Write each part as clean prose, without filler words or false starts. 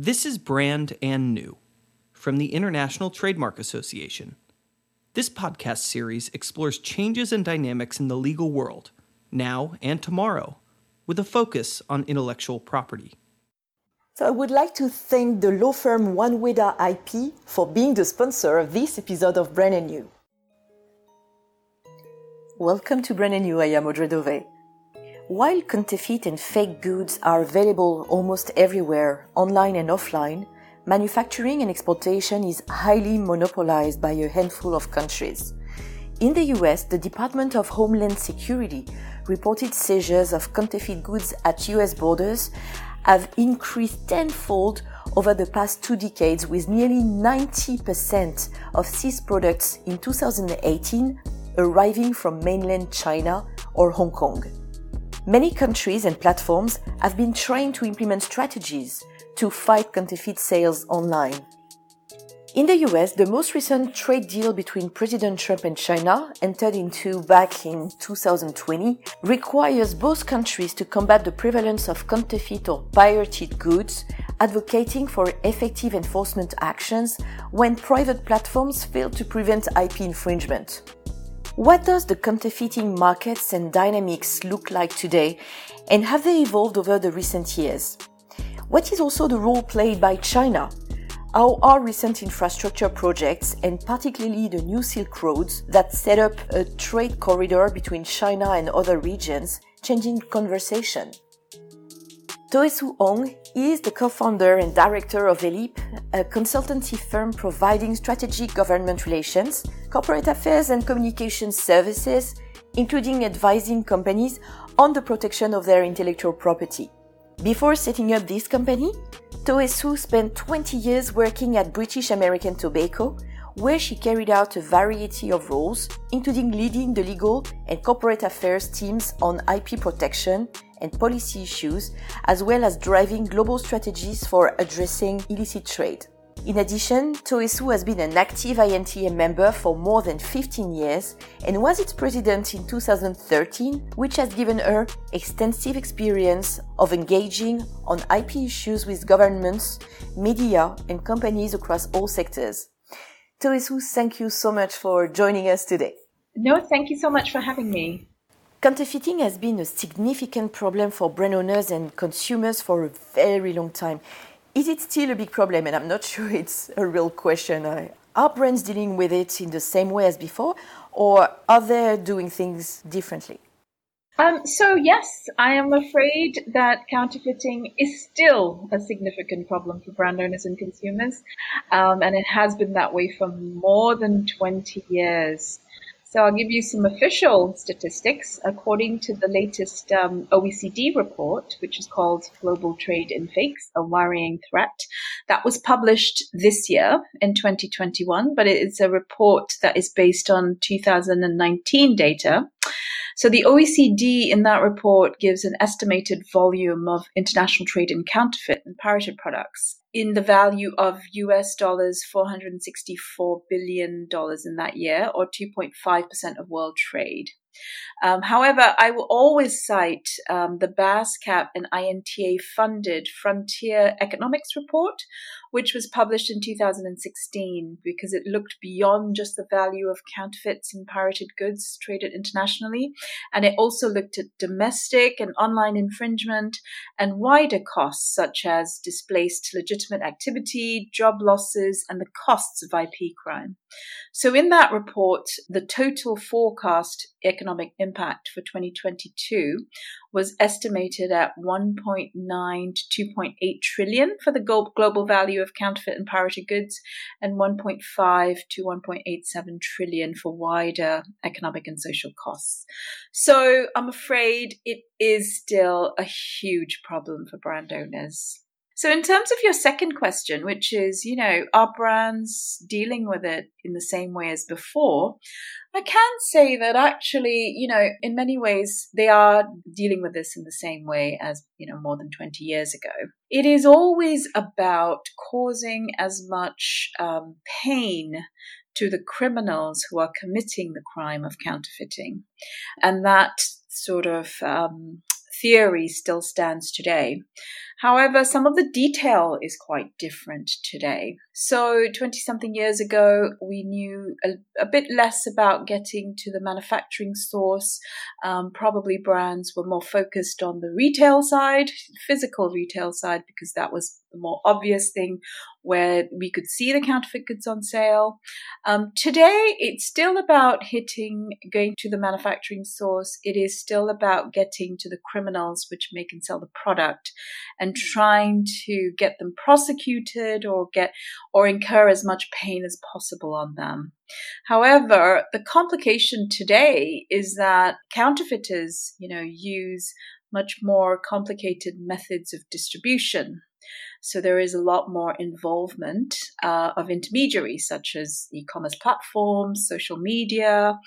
This is Brand and New from the International Trademark Association. This podcast series explores changes and dynamics in the legal world, now and tomorrow, with a focus on intellectual property. So I would like to thank the law firm Onevida IP for being the sponsor of this episode of Brand and New. Welcome to Brand and New, I am Audrey Dove. While counterfeit and fake goods are available almost everywhere, online and offline, manufacturing and exportation is highly monopolized by a handful of countries. In the US, the Department of Homeland Security reported seizures of counterfeit goods at US borders have increased tenfold over the past two decades, with nearly 90% of seized products in 2018 arriving from mainland China or Hong Kong. Many countries and platforms have been trying to implement strategies to fight counterfeit sales online. In the US, the most recent trade deal between President Trump and China, entered into back in 2020, requires both countries to combat the prevalence of counterfeit or pirated goods, advocating for effective enforcement actions when private platforms fail to prevent IP infringement. What does the counterfeiting markets and dynamics look like today, and have they evolved over the recent years? What is also the role played by China? How are recent infrastructure projects, and particularly the new Silk Roads that set up a trade corridor between China and other regions, changing conversation? Toesu Ong is the co-founder and director of ELIP, a consultancy firm providing strategic government relations, corporate affairs and communication services, including advising companies on the protection of their intellectual property. Before setting up this company, Toesu spent 20 years working at British American Tobacco, where she carried out a variety of roles, including leading the legal and corporate affairs teams on IP protection and policy issues, as well as driving global strategies for addressing illicit trade. In addition, Toesu has been an active INTA member for more than 15 years and was its president in 2013, which has given her extensive experience of engaging on IP issues with governments, media, and companies across all sectors. Toesu, thank you so much for joining us today. No, thank you so much for having me. Counterfeiting has been a significant problem for brand owners and consumers for a very long time. Is it still a big problem? And I'm not sure it's a real question. Are brands dealing with it in the same way as before, or are they doing things differently? Yes, I am afraid that counterfeiting is still a significant problem for brand owners and consumers, and it has been that way for more than 20 years. So I'll give you some official statistics. According to the latest OECD report, which is called Global Trade in Fakes, a Worrying Threat, that was published this year in 2021, but it's a report that is based on 2019 data. So the OECD in that report gives an estimated volume of international trade in counterfeit and pirated products in the value of US dollars $464 billion in that year, or 2.5% of world trade. However, I will always cite the BASCAP and INTA-funded Frontier Economics report, which was published in 2016, because it looked beyond just the value of counterfeits and pirated goods traded internationally, and it also looked at domestic and online infringement and wider costs, such as displaced legitimate activity, job losses, and the costs of IP crime. So in that report, the total forecast economic impact for 2022 was estimated at 1.9 to 2.8 trillion for the global value of counterfeit and pirated goods, and 1.5 to 1.87 trillion for wider economic and social costs. So I'm afraid it is still a huge problem for brand owners. So in terms of your second question, which is, are brands dealing with it in the same way as before? I can say that actually, in many ways, they are dealing with this in the same way as, more than 20 years ago. It is always about causing as much pain to the criminals who are committing the crime of counterfeiting. And that sort of theory still stands today. However, some of the detail is quite different today. So 20-something years ago, we knew a bit less about getting to the manufacturing source. Probably brands were more focused on the retail side, physical retail side, because that was the more obvious thing where we could see the counterfeit goods on sale. Today, it's still about going to the manufacturing source. It is still about getting to the criminals which make and sell the product and trying to get them prosecuted or incur as much pain as possible on them. However, the complication today is that counterfeiters, use much more complicated methods of distribution. So there is a lot more involvement of intermediaries such as e-commerce platforms, social media,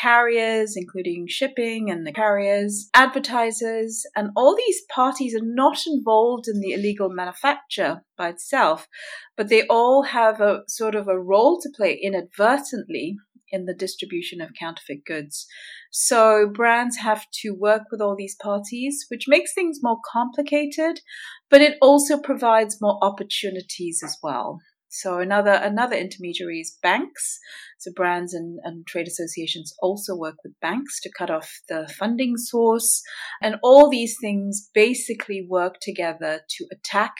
carriers, including shipping and the carriers, advertisers, and all these parties are not involved in the illegal manufacture by itself, but they all have a sort of a role to play inadvertently in the distribution of counterfeit goods. So brands have to work with all these parties, which makes things more complicated, but it also provides more opportunities as well. So another intermediary is banks. So brands and trade associations also work with banks to cut off the funding source. And all these things basically work together to attack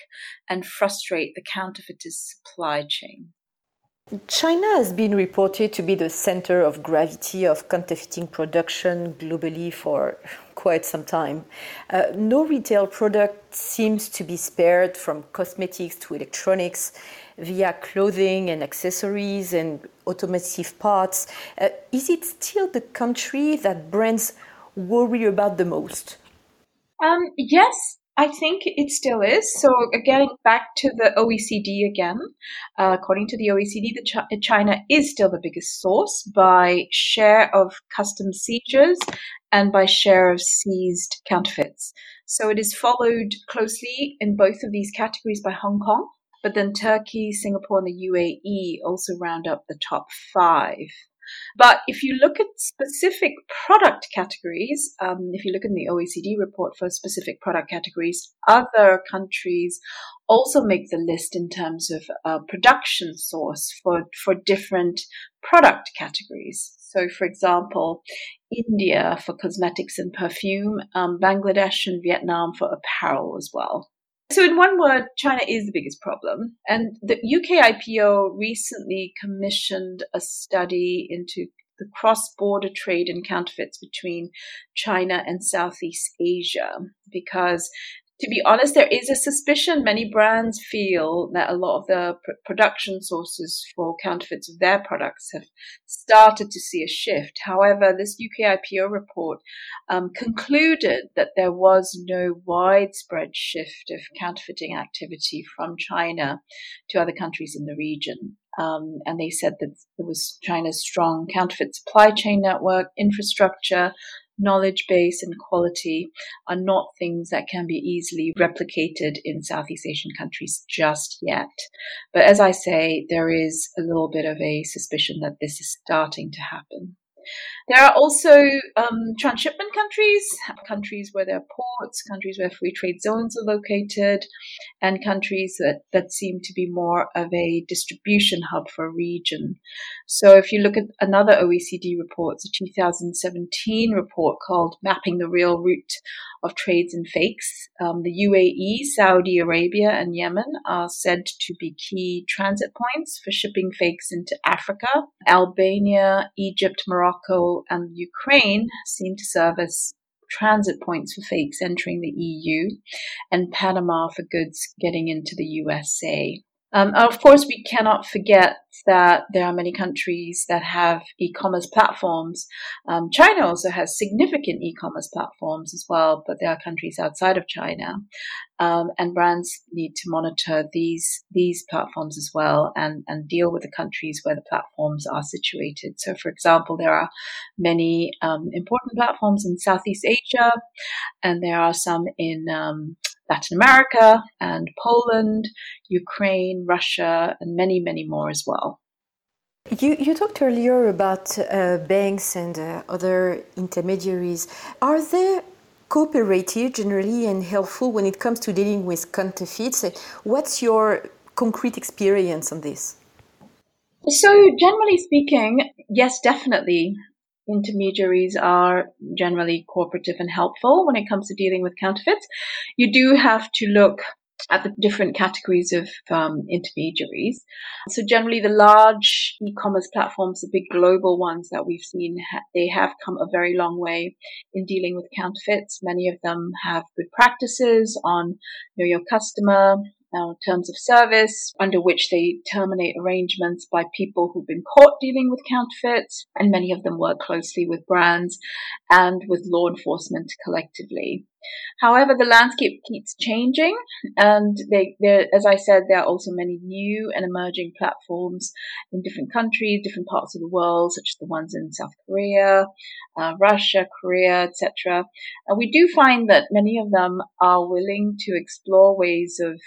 and frustrate the counterfeiter's supply chain. China has been reported to be the center of gravity of counterfeiting production globally for quite some time. No retail product seems to be spared, from cosmetics to electronics, via clothing and accessories and automotive parts. Is it still the country that brands worry about the most? Yes. I think it still is. So again, back to the OECD again, according to the OECD, China is still the biggest source by share of customs seizures and by share of seized counterfeits. So it is followed closely in both of these categories by Hong Kong, but then Turkey, Singapore, and the UAE also round up the top 5. But if you look at specific product categories, if you look in the OECD report for specific product categories, other countries also make the list in terms of production source for different product categories. So, for example, India for cosmetics and perfume, Bangladesh and Vietnam for apparel as well. So in one word, China is the biggest problem. And the UKIPO recently commissioned a study into the cross-border trade in counterfeits between China and Southeast Asia, because to be honest, there is a suspicion many brands feel that a lot of the production sources for counterfeits of their products have started to see a shift. However, this UKIPO report concluded that there was no widespread shift of counterfeiting activity from China to other countries in the region. And they said that it was China's strong counterfeit supply chain network, infrastructure, knowledge base and quality are not things that can be easily replicated in Southeast Asian countries just yet. But as I say, there is a little bit of a suspicion that this is starting to happen. There are also transshipment countries, countries where there are ports, countries where free trade zones are located, and countries that seem to be more of a distribution hub for a region. So if you look at another OECD report, it's a 2017 report called Mapping the Real Route of Trades and Fakes. The UAE, Saudi Arabia, and Yemen are said to be key transit points for shipping fakes into Africa. Albania, Egypt, Morocco, and Ukraine seem to serve as transit points for fakes entering the EU, and Panama for goods getting into the USA. Of course, we cannot forget that there are many countries that have e-commerce platforms. China also has significant e-commerce platforms as well, but there are countries outside of China. And brands need to monitor these platforms as well and deal with the countries where the platforms are situated. So, for example, there are many important platforms in Southeast Asia, and there are some in Latin America and Poland, Ukraine, Russia, and many, many more as well. You talked earlier about banks and other intermediaries. Are there cooperative generally and helpful when it comes to dealing with counterfeits. What's your concrete experience on this? So generally speaking, yes, definitely. Intermediaries are generally cooperative and helpful when it comes to dealing with counterfeits. You do have to look at the different categories of intermediaries. So generally the large e-commerce platforms, the big global ones that we've seen, they have come a very long way in dealing with counterfeits. Many of them have good practices on know your customer, terms of service, under which they terminate arrangements by people who've been caught dealing with counterfeits, and many of them work closely with brands and with law enforcement collectively. However, the landscape keeps changing, and as I said, there are also many new and emerging platforms in different countries, different parts of the world, such as the ones in South Korea, Russia, Korea, etc. And we do find that many of them are willing to explore ways of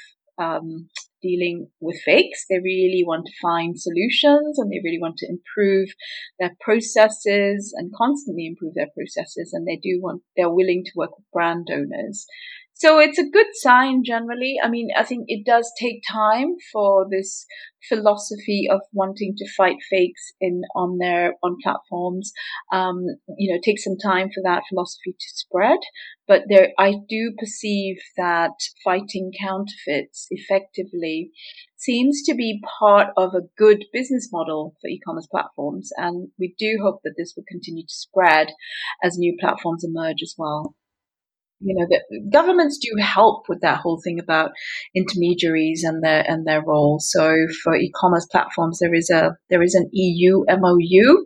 dealing with fakes. They really want to find solutions, and they really want to improve their processes and constantly improve their processes. And they're willing to work with brand owners. So it's a good sign generally. I mean, I think it does take time for this philosophy of wanting to fight fakes on platforms. It takes some time for that philosophy to spread. But I do perceive that fighting counterfeits effectively seems to be part of a good business model for e-commerce platforms. And we do hope that this will continue to spread as new platforms emerge as well. You know, the governments do help with that whole thing about intermediaries and their role. So for e-commerce platforms, there is an EU MOU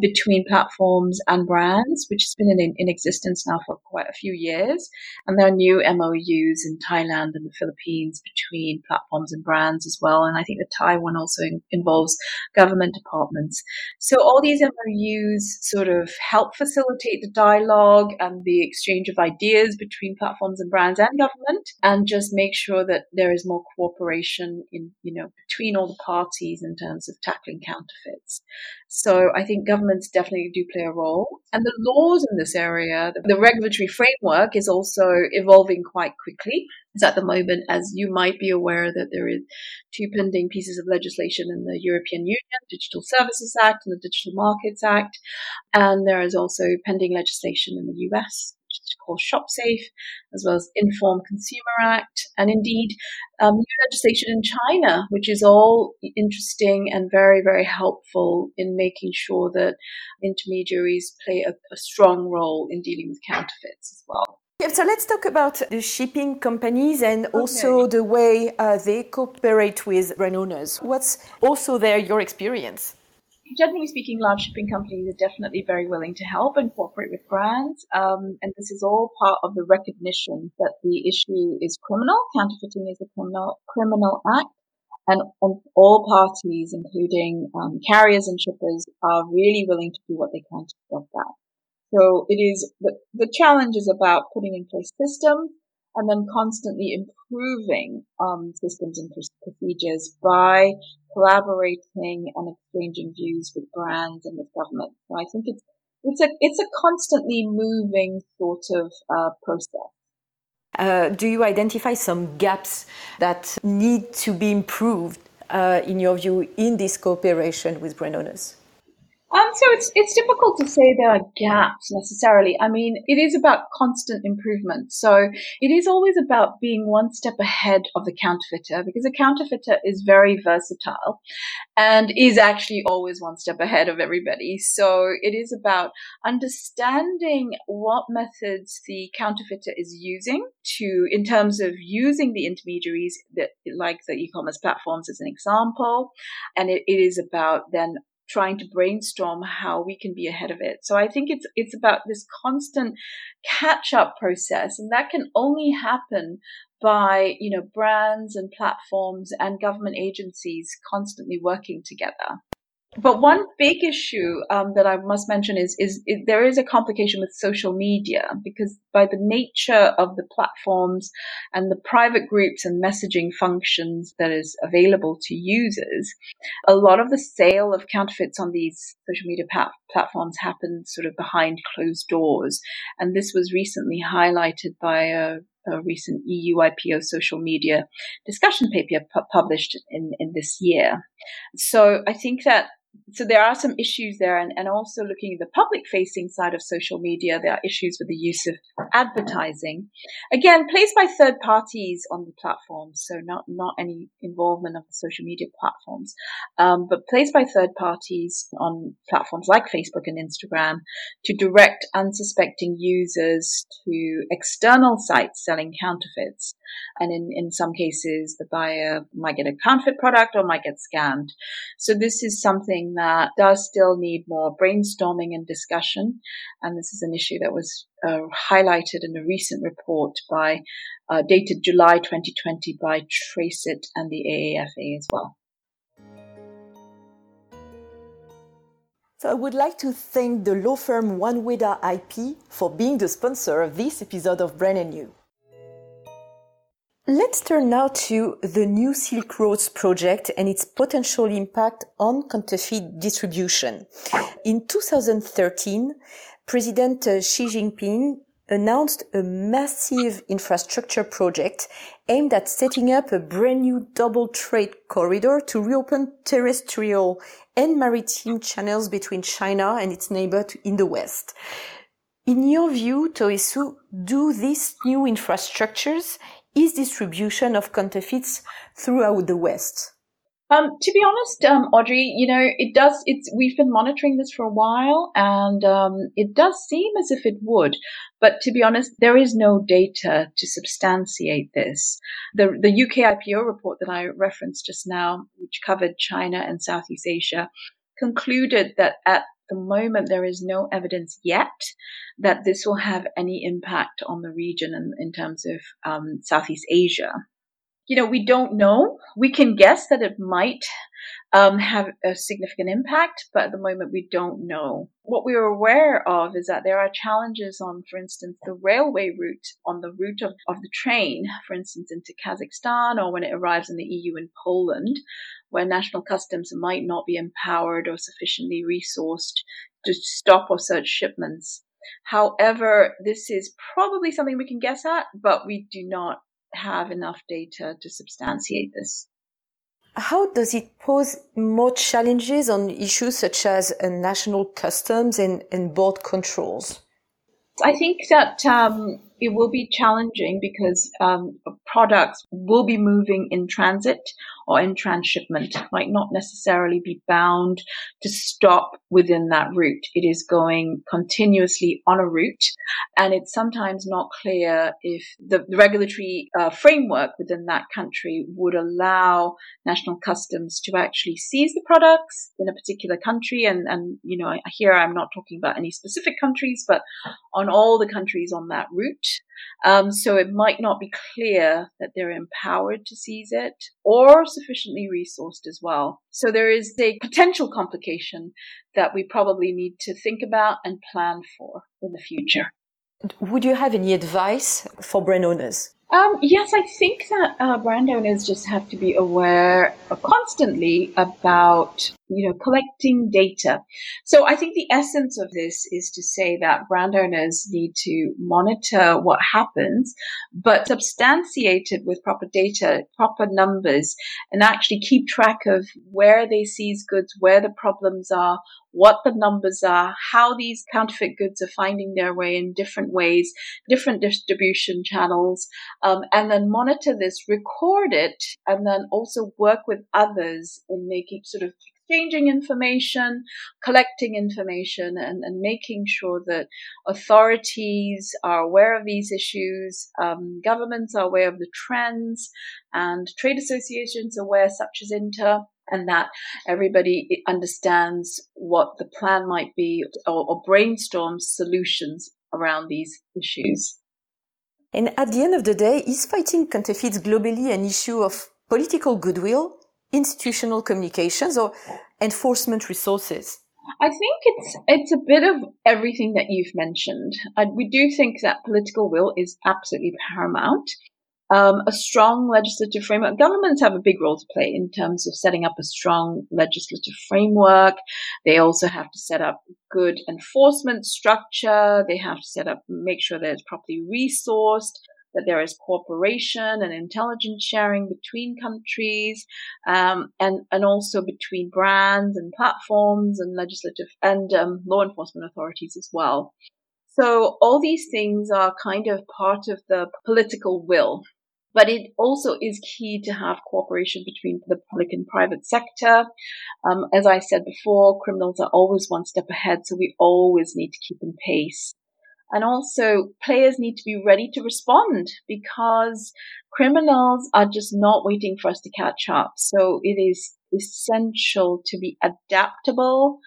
between platforms and brands, which has been in existence now for quite a few years. And there are new MOUs in Thailand and the Philippines between platforms and brands as well. And I think the Thai one also involves government departments. So all these MOUs sort of help facilitate the dialogue and the exchange of ideas between platforms and brands and government, and just make sure that there is more cooperation between all the parties in terms of tackling counterfeits. So I think governments definitely do play a role. And the laws in this area, the regulatory framework is also evolving quite quickly. At the moment, as you might be aware, that there is 2 pending pieces of legislation in the European Union, Digital Services Act and the Digital Markets Act. And there is also pending legislation in the US, called ShopSafe, as well as Informed Consumer Act, and indeed new legislation in China, which is all interesting and very, very helpful in making sure that intermediaries play a strong role in dealing with counterfeits as well. So let's talk about the shipping companies and also the way they cooperate with brand owners. What's also there your experience? Generally speaking, large shipping companies are definitely very willing to help and cooperate with brands. And this is all part of the recognition that the issue is criminal. Counterfeiting is a criminal act. And all parties, including carriers and shippers, are really willing to do what they can to stop that. So it is the challenge is about putting in place systems and then constantly improving systems and procedures by collaborating and exchanging views with brands and with government. So I think it's a constantly moving sort of process. Do you identify some gaps that need to be improved, in your view, in this cooperation with brand owners? So it's difficult to say there are gaps necessarily. I mean, it is about constant improvement. So it is always about being one step ahead of the counterfeiter, because a counterfeiter is very versatile and is actually always one step ahead of everybody. So it is about understanding what methods the counterfeiter is using in terms of using the intermediaries, like the e-commerce platforms as an example. And it is about then trying to brainstorm how we can be ahead of it. So I think it's about this constant catch-up process, and that can only happen by, brands and platforms and government agencies constantly working together. But one big issue that I must mention is there is a complication with social media, because by the nature of the platforms and the private groups and messaging functions that is available to users, a lot of the sale of counterfeits on these social media platforms happens sort of behind closed doors. And this was recently highlighted by a recent EU IPO social media discussion paper published in this year. So I think that there are some issues there, and also looking at the public-facing side of social media, there are issues with the use of advertising. Again, placed by third parties on the platforms, so not any involvement of the social media platforms, but placed by third parties on platforms like Facebook and Instagram to direct unsuspecting users to external sites selling counterfeits. And in some cases, the buyer might get a counterfeit product or might get scammed. So this is something that does still need more brainstorming and discussion. And this is an issue that was highlighted in a recent report by dated July 2020 by TraceIt and the AAFA as well. So I would like to thank the law firm Onevida IP for being the sponsor of this episode of Brand & New. Let's turn now to the new Silk Roads project and its potential impact on counterfeit distribution. In 2013, President Xi Jinping announced a massive infrastructure project aimed at setting up a brand new double trade corridor to reopen terrestrial and maritime channels between China and its neighbor in the West. In your view, Toesu, do these new infrastructures is distribution of counterfeits throughout the West? To be honest, Audrey, you know, it does. We've been monitoring this for a while, and it does seem as if it would. But to be honest, there is no data to substantiate this. The UK IPO report that I referenced just now, which covered China and Southeast Asia, concluded that at the moment there is no evidence yet that this will have any impact on the region in terms of Southeast Asia. You know, we don't know. We can guess that it might have a significant impact, but at the moment we don't know. What we are aware of is that there are challenges on, for instance, the railway route, on the route of the train, for instance, into Kazakhstan, or when it arrives in the EU and Poland, where national customs might not be empowered or sufficiently resourced to stop or search shipments. However, this is probably something we can guess at, but we do not have enough data to substantiate this. How does it pose more challenges on issues such as national customs and border controls? I think that it will be challenging because products will be moving in transit or in transshipment, might not necessarily be bound to stop within that route. It is going continuously on a route, and it's sometimes not clear if the regulatory framework within that country would allow national customs to actually seize the products in a particular country. And you know, here I'm not talking about any specific countries, but on all the countries on that route. So it might not be clear that they're empowered to seize it or sufficiently resourced as well. So there is a potential complication that we probably need to think about and plan for in the future. Would you have any advice for brand owners? Yes, I think that brand owners just have to be aware constantly about, you know, collecting data. So I think the essence of this is to say that brand owners need to monitor what happens, but substantiate it with proper data, proper numbers, and actually keep track of where they seize goods, where the problems are, what the numbers are, how these counterfeit goods are finding their way in different ways, different distribution channels, and then monitor this, record it, and then also work with others in making sort of exchanging information, collecting information, and making sure that authorities are aware of these issues, governments are aware of the trends, and trade associations are aware, such as INTA, and that everybody understands what the plan might be or brainstorms solutions around these issues. And at the end of the day, is fighting counterfeits globally an issue of political goodwill institutional communications or enforcement resources? I think it's a bit of everything that you've mentioned. We do think that political will is absolutely paramount. A strong legislative framework. Governments have a big role to play in terms of setting up a strong legislative framework. They also have to set up good enforcement structure. They have to make sure that it's properly resourced, that there is cooperation and intelligence sharing between countries, and also between brands and platforms and legislative and law enforcement authorities as well. So all these things are kind of part of the political will. But it also is key to have cooperation between the public and private sector. As I said before, criminals are always one step ahead, so we always need to keep in pace. And also, players need to be ready to respond because criminals are just not waiting for us to catch up. So it is essential to be adaptable,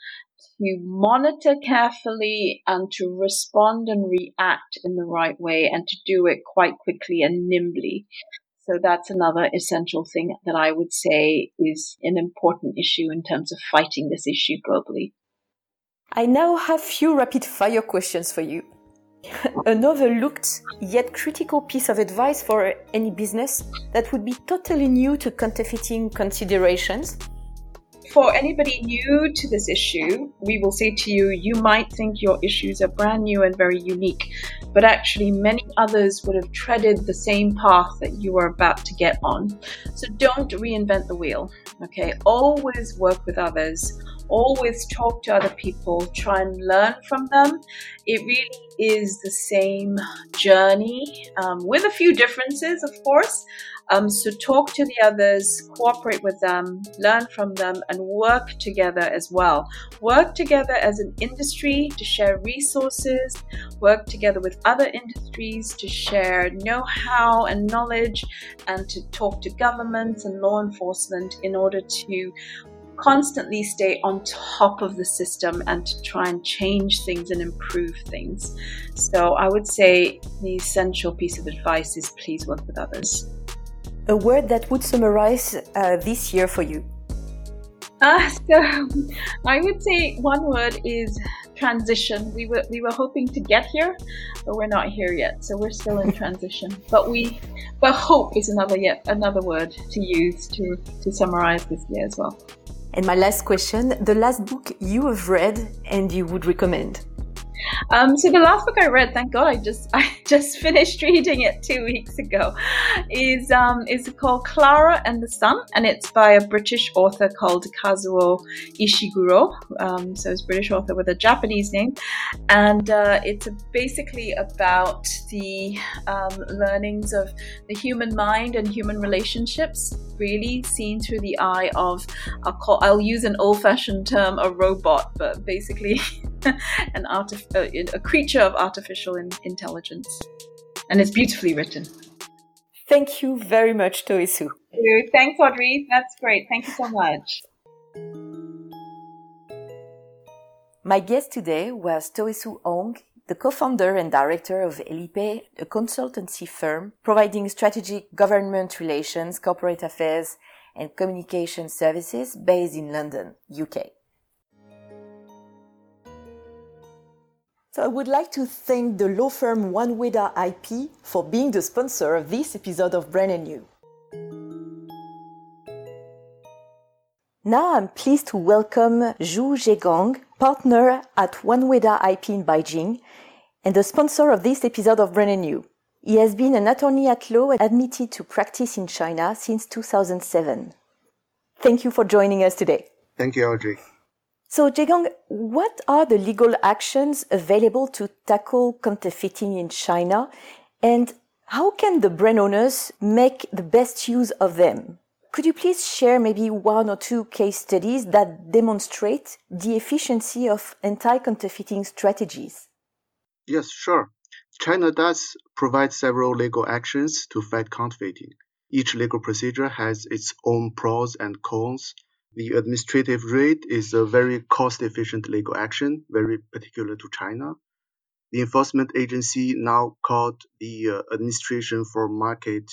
to monitor carefully, and to respond and react in the right way, and to do it quite quickly and nimbly. So that's another essential thing that I would say is an important issue in terms of fighting this issue globally. I now have few rapid-fire questions for you. An overlooked yet critical piece of advice for any business that would be totally new to counterfeiting considerations? For anybody new to this issue, we will say to you, you might think your issues are brand new and very unique, but actually many others would have treaded the same path that you are about to get on. So don't reinvent the wheel, okay? Always work with others. Always talk to other people, try and learn from them. It really is the same journey with a few differences, of course. So talk to the others, cooperate with them, learn from them, and work together as well. Work together as an industry to share resources, work together with other industries to share know-how and knowledge, and to talk to governments and law enforcement in order to constantly stay on top of the system and to try and change things and improve things. So I would say the essential piece of advice is please work with others. A word that would summarize this year for you? So I would say one word is transition. We were hoping to get here, but we're not here yet. So we're still in transition. But hope is another word to use to summarize this year as well. And my last question, the last book you have read and you would recommend? So the last book I read, thank God, I just finished reading it 2 weeks ago, is called Clara and the Sun, and it's by a British author called Kazuo Ishiguro. So it's a British author with a Japanese name, and it's basically about the learnings of the human mind and human relationships, really seen through the eye of, I'll use an old-fashioned term, a robot, but basically a creature of artificial intelligence. And it's beautifully written. Thank you very much, Toesu. Thanks, Audrey. That's great. Thank you so much. My guest today was Toesu Ong, the co-founder and director of ELIP, a consultancy firm providing strategic government relations, corporate affairs, and communication services based in London, UK. So I would like to thank the law firm Onevida IP for being the sponsor of this episode of Brand & New. Now I'm pleased to welcome Zhu Zhegang, partner at Onevida IP in Beijing and the sponsor of this episode of Brand & New. He has been an attorney at law and admitted to practice in China since 2007. Thank you for joining us today. Thank you, Audrey. So, Zhegang, what are the legal actions available to tackle counterfeiting in China, and how can the brand owners make the best use of them? Could you please share maybe one or two case studies that demonstrate the efficiency of anti-counterfeiting strategies? Yes, sure. China does provide several legal actions to fight counterfeiting. Each legal procedure has its own pros and cons. The administrative raid is a very cost-efficient legal action, very particular to China. The enforcement agency, now called the Administration for Market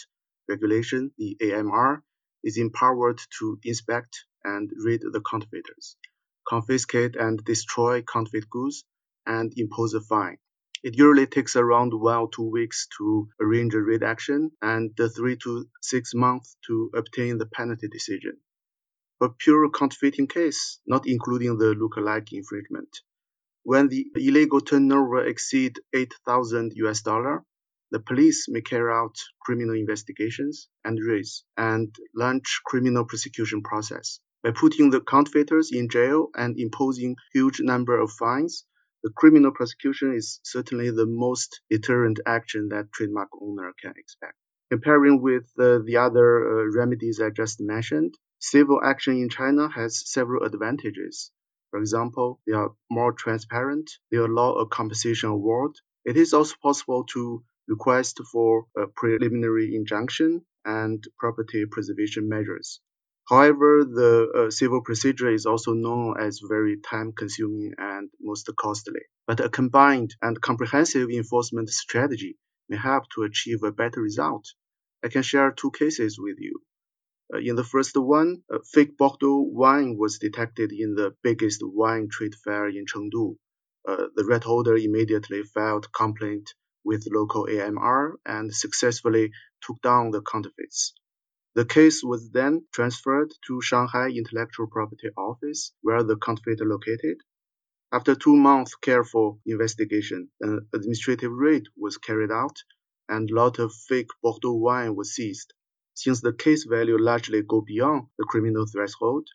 Regulation, the AMR, is empowered to inspect and raid the counterfeiters, confiscate and destroy counterfeit goods, and impose a fine. It usually takes around 1 or 2 weeks to arrange a raid action and 3 to 6 months to obtain the penalty decision. A pure counterfeiting case, not including the lookalike infringement, when the illegal turnover exceeds $8,000, the police may carry out criminal investigations and raids and launch criminal prosecution process. By putting the counterfeiters in jail and imposing huge number of fines, the criminal prosecution is certainly the most deterrent action that trademark owner can expect. Comparing with the other remedies I just mentioned, civil action in China has several advantages. For example, they are more transparent, they allow a compensation award. It is also possible to request for a preliminary injunction and property preservation measures. However, the civil procedure is also known as very time-consuming and most costly. But a combined and comprehensive enforcement strategy may help to achieve a better result. I can share 2 cases with you. In the first one, a fake bottled wine was detected in the biggest wine trade fair in Chengdu. The red holder immediately filed complaint with local AMR and successfully took down the counterfeits. The case was then transferred to Shanghai Intellectual Property Office, where the counterfeiter located. After 2 months careful investigation, an administrative raid was carried out, and a lot of fake Bordeaux wine was seized. Since the case value largely go beyond the criminal threshold,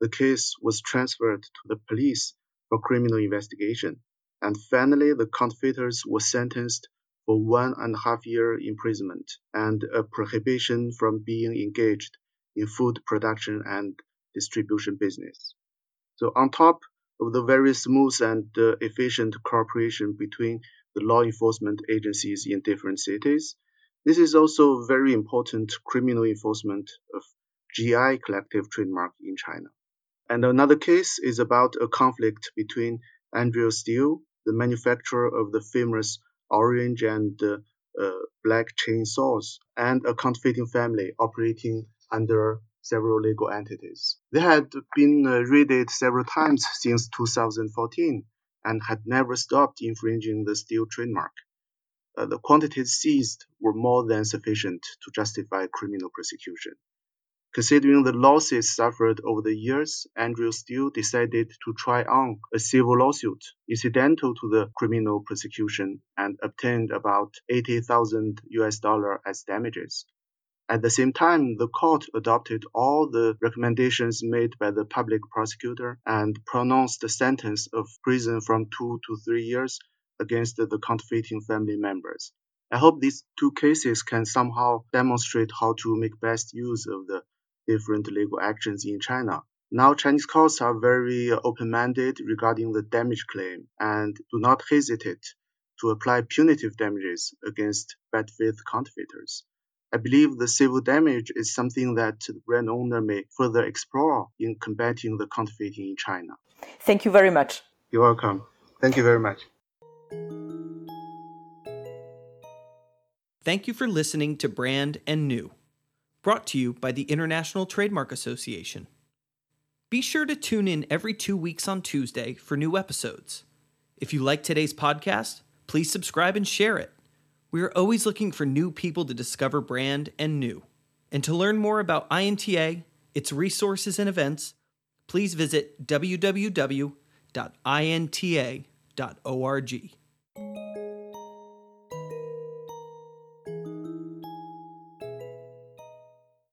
the case was transferred to the police for criminal investigation, and finally the counterfeiters were sentenced for 1.5 year imprisonment and a prohibition from being engaged in food production and distribution business. So on top of the very smooth and efficient cooperation between the law enforcement agencies in different cities, this is also very important criminal enforcement of GI collective trademark in China. And another case is about a conflict between Andrew Stihl, the manufacturer of the famous orange and black chainsaws, and a counterfeiting family operating under several legal entities. They had been raided several times since 2014 and had never stopped infringing the Stihl trademark. The quantities seized were more than sufficient to justify criminal prosecution. Considering the losses suffered over the years, Andrew Stihl decided to try on a civil lawsuit incidental to the criminal prosecution and obtained about $80,000 as damages. At the same time, the court adopted all the recommendations made by the public prosecutor and pronounced a sentence of prison from 2 to 3 years against the counterfeiting family members. I hope these 2 cases can somehow demonstrate how to make best use of the different legal actions in China. Now, Chinese courts are very open-minded regarding the damage claim and do not hesitate to apply punitive damages against bad faith counterfeiters. I believe the civil damage is something that the brand owner may further explore in combating the counterfeiting in China. Thank you very much. You're welcome. Thank you very much. Thank you for listening to Brand and New, brought to you by the International Trademark Association. Be sure to tune in every 2 weeks on Tuesday for new episodes. If you like today's podcast, please subscribe and share it. We are always looking for new people to discover Brand and New. And to learn more about INTA, its resources and events, please visit www.inta.org.